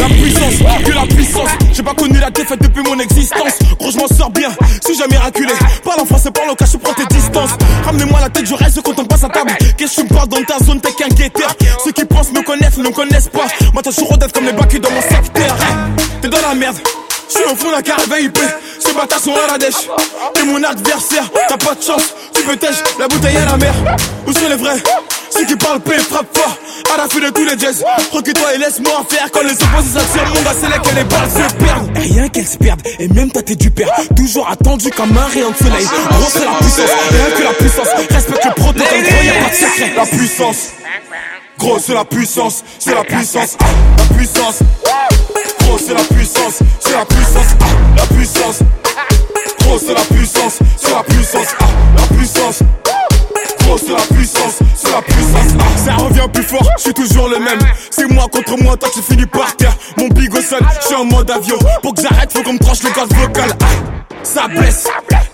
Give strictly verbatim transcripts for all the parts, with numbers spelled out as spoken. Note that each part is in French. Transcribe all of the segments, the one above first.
La puissance, que la puissance. J'ai pas connu la défaite depuis mon existence. Gros, je m'en sors bien, si jamais miraculé. Parle en français, parle au cas, je prends tes distances. Ramenez-moi la tête, je reste quand on passe à table. Qu'est-ce que tu me parles dans ta zone, t'es qu'un guetteur. Ceux qui pensent me connaissent, ne me connaissent pas. Maintenant, je suis rodette comme les bacs dans mon secteur. T'es dans la merde, je suis au fond d'un caravane I P. Ces bâtards sont à la dèche. T'es mon adversaire, t'as pas de chance. Tu peux tèche, la bouteille à la mer. Où sont les vrais? Ceux qui parlent paix, frappe fort. À la fin de tous les jazz, recule-toi et laisse-moi en faire. Quand les opposés s'attirent, mon gars, c'est là que les balles se perdent. Et rien qu'elles se perdent, et même tâté du père. Toujours attendu comme un rayon de soleil. Gros, c'est la puissance, rien que la puissance. Respecte le protocole, y'a pas de secret. La puissance, gros, c'est la puissance, c'est la puissance. La puissance, gros, c'est la puissance, c'est la puissance. La puissance, gros, c'est la puissance, c'est la puissance. La puissance, gros, c'est la puissance, c'est la puissance. Ça revient plus fort, je suis toujours le même. C'est moi contre moi, toi tu finis par terre. Mon bigot sonne, je suis en mode avion. Pour que j'arrête, faut qu'on me tranche le gaz vocal. Ah, ça blesse,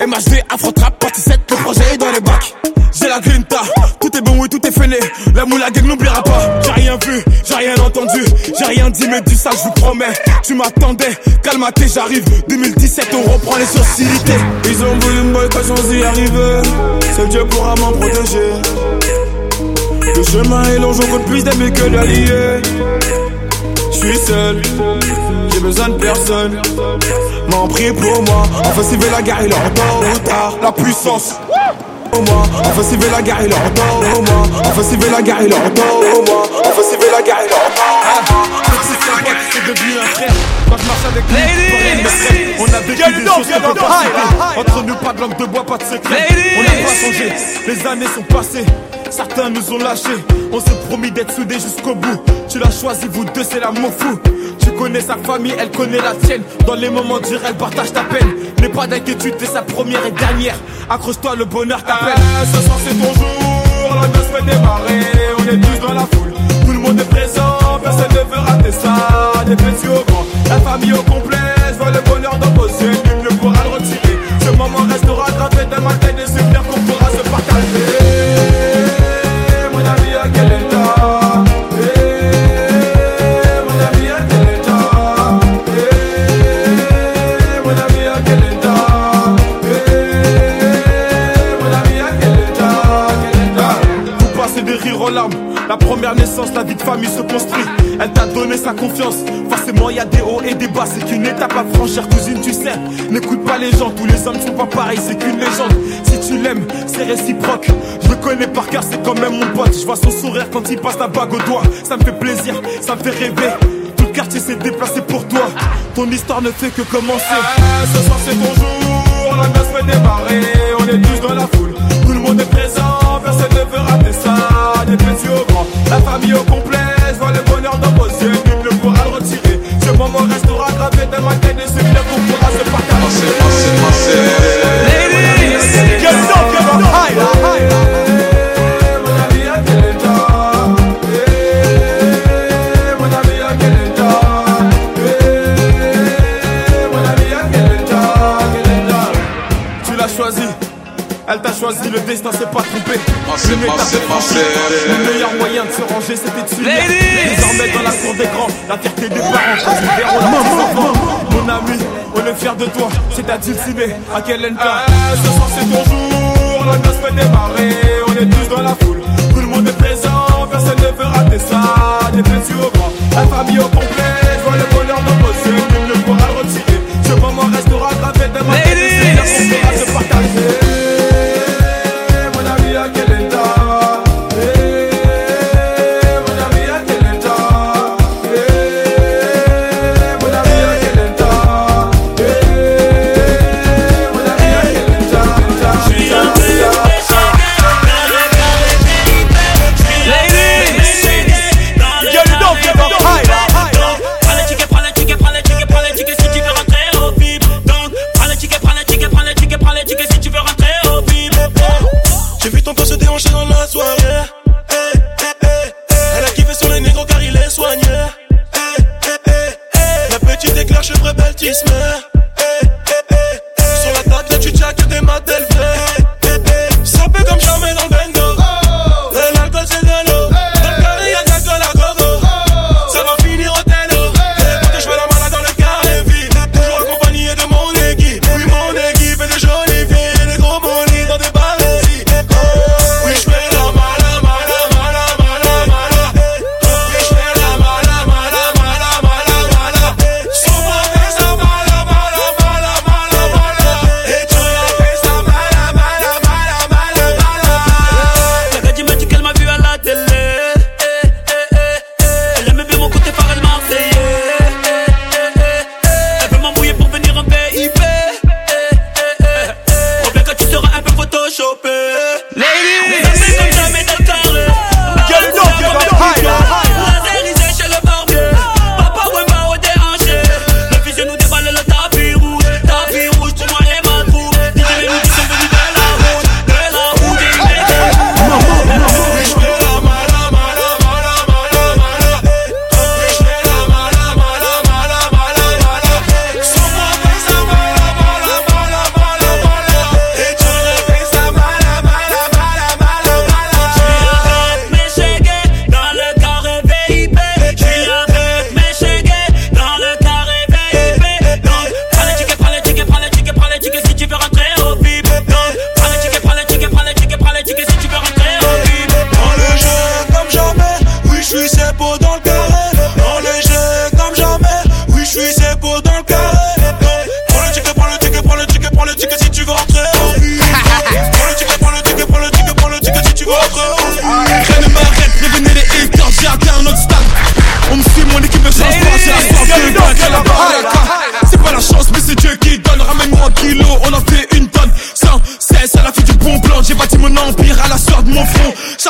M H D, Afro-Trap, partie sept, le projet est dans les bacs. J'ai la grinta, tout est bon, oui, tout est fêlé. La moula gang n'oubliera pas. J'ai rien vu, j'ai rien entendu, j'ai rien dit, mais du ça, je vous promets. Tu m'attendais, calme-toi, j'arrive. deux mille dix-sept, on reprend les sociétés. Ils ont voulu me boycotter sans y arriver. Seul Dieu pourra m'en protéger. Le chemin est long, j'en compte plus d'amis que d'alliés. Je suis seul, j'ai besoin de personne. M'en prie pour moi, enfin si veut la gare, il est en temps ou tard. La puissance, au moi, enfin si veut la gare, il est en temps au moi. Enfin si veut la gare, il est en temps au moi. Enfin si veut la gare, il est en temps. C'est devenu un frère, quand je marche avec lui. On a vécu des choses qu'on peut pas citer. Entre nous pas de langue de bois, pas de secret. On n'a pas changé, les années sont passées. Certains nous ont lâchés, on s'est promis d'être soudés jusqu'au bout. Tu l'as choisi, vous deux, c'est l'amour fou. Tu connais sa famille, elle connaît la tienne. Dans les moments durs, elle partage ta peine. N'aie pas d'inquiétude, t'es sa première et dernière. Accroche-toi, le bonheur t'appelle. Ah, ce soir c'est ton jour, la noce fait démarrer. On est tous dans la foule, tout le monde est présent. Personne ne veut rater ça, des petits au grand. La famille au complet, je vois le bonheur dans vos yeux. Nul ne pourra le retirer. Ce moment restera gravé d'un matin des souvenirs qu'on pourra se partager. La première naissance, la vie de famille se construit. Elle t'a donné sa confiance. Forcément y'a des hauts et des bas, c'est qu'une étape à franchir, cousine tu sais. N'écoute pas les gens, tous les hommes sont pas pareils, c'est qu'une légende. Si tu l'aimes, c'est réciproque. Je le connais par cœur, c'est quand même mon pote. Je vois son sourire quand il passe la bague au doigt. Ça me fait plaisir, ça me fait rêver. Tout le quartier s'est déplacé pour toi. Ton histoire ne fait que commencer. Ah, ce soir c'est ton jour, la noce fait démarrer. On est tous dans la foule, tout le monde est présent. Personne ne veut rater ça, des petits au grand. La famille au complet, je vois le bonheur dans vos yeux. Nul ne pourra le retirer. Ce moment restera gravé dans ma tête. Et celui-là qu'on pourra se partager. Marchez, marchez, marchez. Ladies, get up, get up, high, high. Elle t'a choisi, le destin s'est pas trompé. Une étape franchie, le meilleur moyen de se ranger c'était de s'unir. Désormais dans la cour des grands, la fierté des parents, quand ils verront leurs enfants. Mon ami, on est fiers de toi, c'est à dulciner, à quel end. Ce soir c'est ton jour, la noce fait démarrer. On est tous dans la foule, tout le monde est présent. Personne ne veut rater ça, des petits au grand. La famille au complet, je vois le bonheur dans vos yeux. Nul ne pourra le retirer, ce moment restera gravé dans ma tête. On pourra se partager.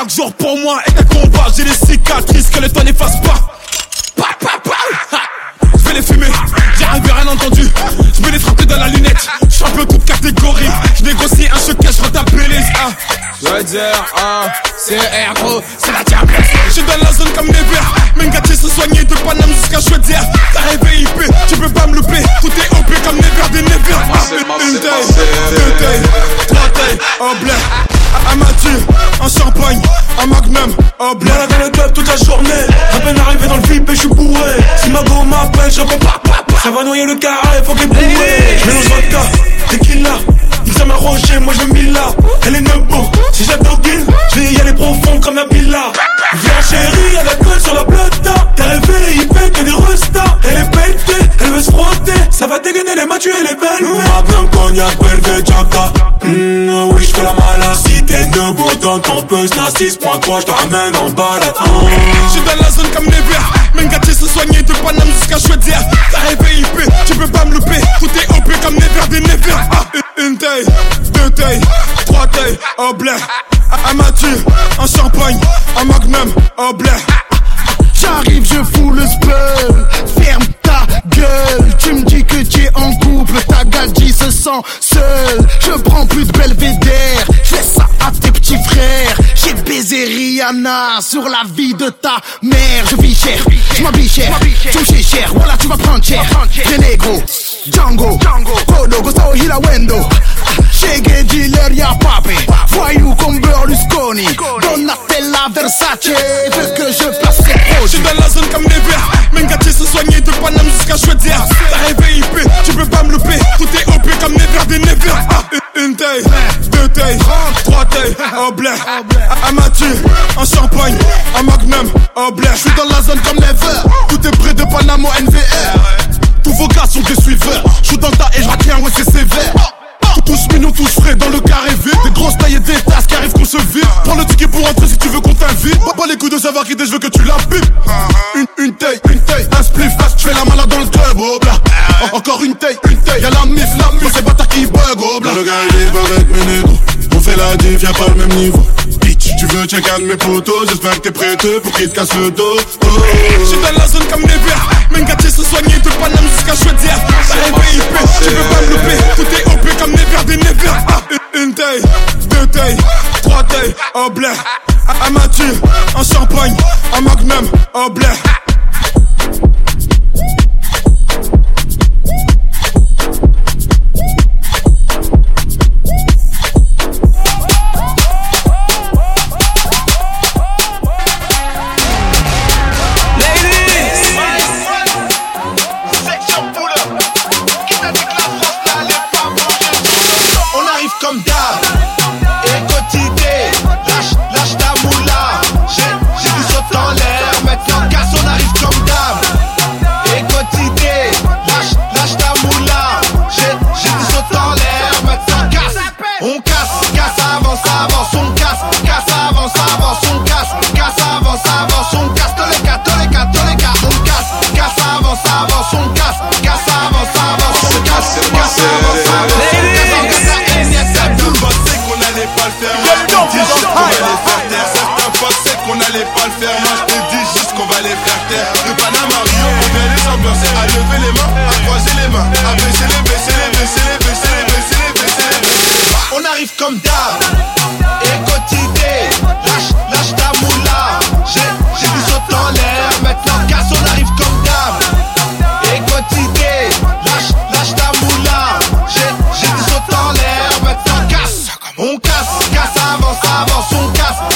chaque jour pour moi est un combat. J'ai des cicatrices que le temps n'efface pas. Je vais les fumer, j'arrive rien entendu. Je vais les frapper dans la lunette. Je frappe le coup de catégorie. Je négocie un choquet, je retape les A. Je veux dire, ah, c'est R O, c'est la diablesse. Je suis dans la zone comme Nevers. Mengati se soigner de Paname jusqu'à Chaudière. T'as rêvé I P, tu peux pas me louper. Tout est O P comme Nevers des Nevers. Une taille, deux tailles, trois tailles, en blé. Un Mathieu, un champagne, un magnum, un blé. Voilà dans le club toute la journée. À peine arrivé dans le V I P et je suis bourré. Si ma go m'appelle, je fais pa pa pa. Ça va noyer le carré, faut qu'il bourré. Je mélange vodka, tequila. Ça m'a roché, moi je mille là. Elle est nebo, si j'adore Guil, je vais y aller profond comme la Billa. Viens chérie, elle a colle sur la plata. T'as rêvé, il pète, t'es des restas. Elle est pétée, elle veut se frotter. Ça va dégainer les mains, tu es les belles. Madame cognac, belle de Django. Mmh, oui, j'fais la malade. Si t'es debout dans ton buzz, la six point trois, j'te ramène en balade. Oh. J'suis dans la zone comme Nevers. Mengati se soigner de Paname jusqu'à Chaudière. T'as rêvé, il pète, tu peux pas me louper. Tout est O P comme Nevers des Nevers. Ah, une, une taille. Deux tailles, trois tailles, un blé. Un Mathieu, un champagne, un magnum, un blé. J'arrive, je fous le spell. Ferme ta gueule. Tu me dis que tu es en couple. Ta gadji se sent seule. Je prends plus de belvédère. Je laisse ça à tes petits frères. J'ai baisé Rihanna sur la vie de ta mère. Je vis cher, je m'habille cher. Tu me chies cher, voilà tu vas prendre cher. T'es négro, Django, Kodo, Gustavo Hila Wendo. Chegué dealer, y'a papé. Voyou comme Berlusconi. Donatella Versace. Fais que je place ces produits. J'suis dans la zone comme Nevers. Mengati se soigner de Paname jusqu'à Chaudière. T'as rêvé I P, tu peux pas me louper. Tout est O P comme Nevers des Nevers. Ah, une, une taille, deux tailles, trois tailles, un blé. Un Mathieu, un champagne, un magnum, un blé. J'suis dans la zone comme Nevers. Tout est près de Paname au N V R. Tous vos gars sont des suiveurs. J'suis dans ta et j'retiens, ouais c'est sévère. Tous mignons, tous frais dans le carré vide. Des grosses tailles et des tasses qui arrivent qu'on se vide. Prends le ticket pour entrer si tu veux qu'on t'invite. Pas les coups de savoir qui t'es, je veux que tu la bipes. Une, une taille, une taille, un spliff. J'fais la malade dans le club, oh bla. Encore une taille, une taille, y'a la mif, la mif. C'est bâtard qui bug, oh bla. Le gars il est pas avec mes négros. On fait la diff, y'a pas le même niveau. Bitch, tu veux check un de mes potos. J'espère que t'es prêteux pour qu'ils te cassent le dos. Oh. J'suis dans la zone comme Nevers. Mengati se soigner de Paname jusqu'à Chaudière. T'as rêvé I P, tu peux pas me louper. Tout est O P comme Nevers des Nevers. Ah, une, une taille, deux tailles, trois tailles, un blé. Un Mathieu, un champagne, un magnum, un blé. On casse, casse, avance, avance, on casse.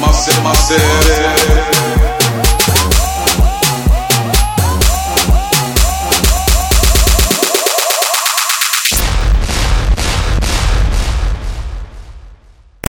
Myself, myself, myself.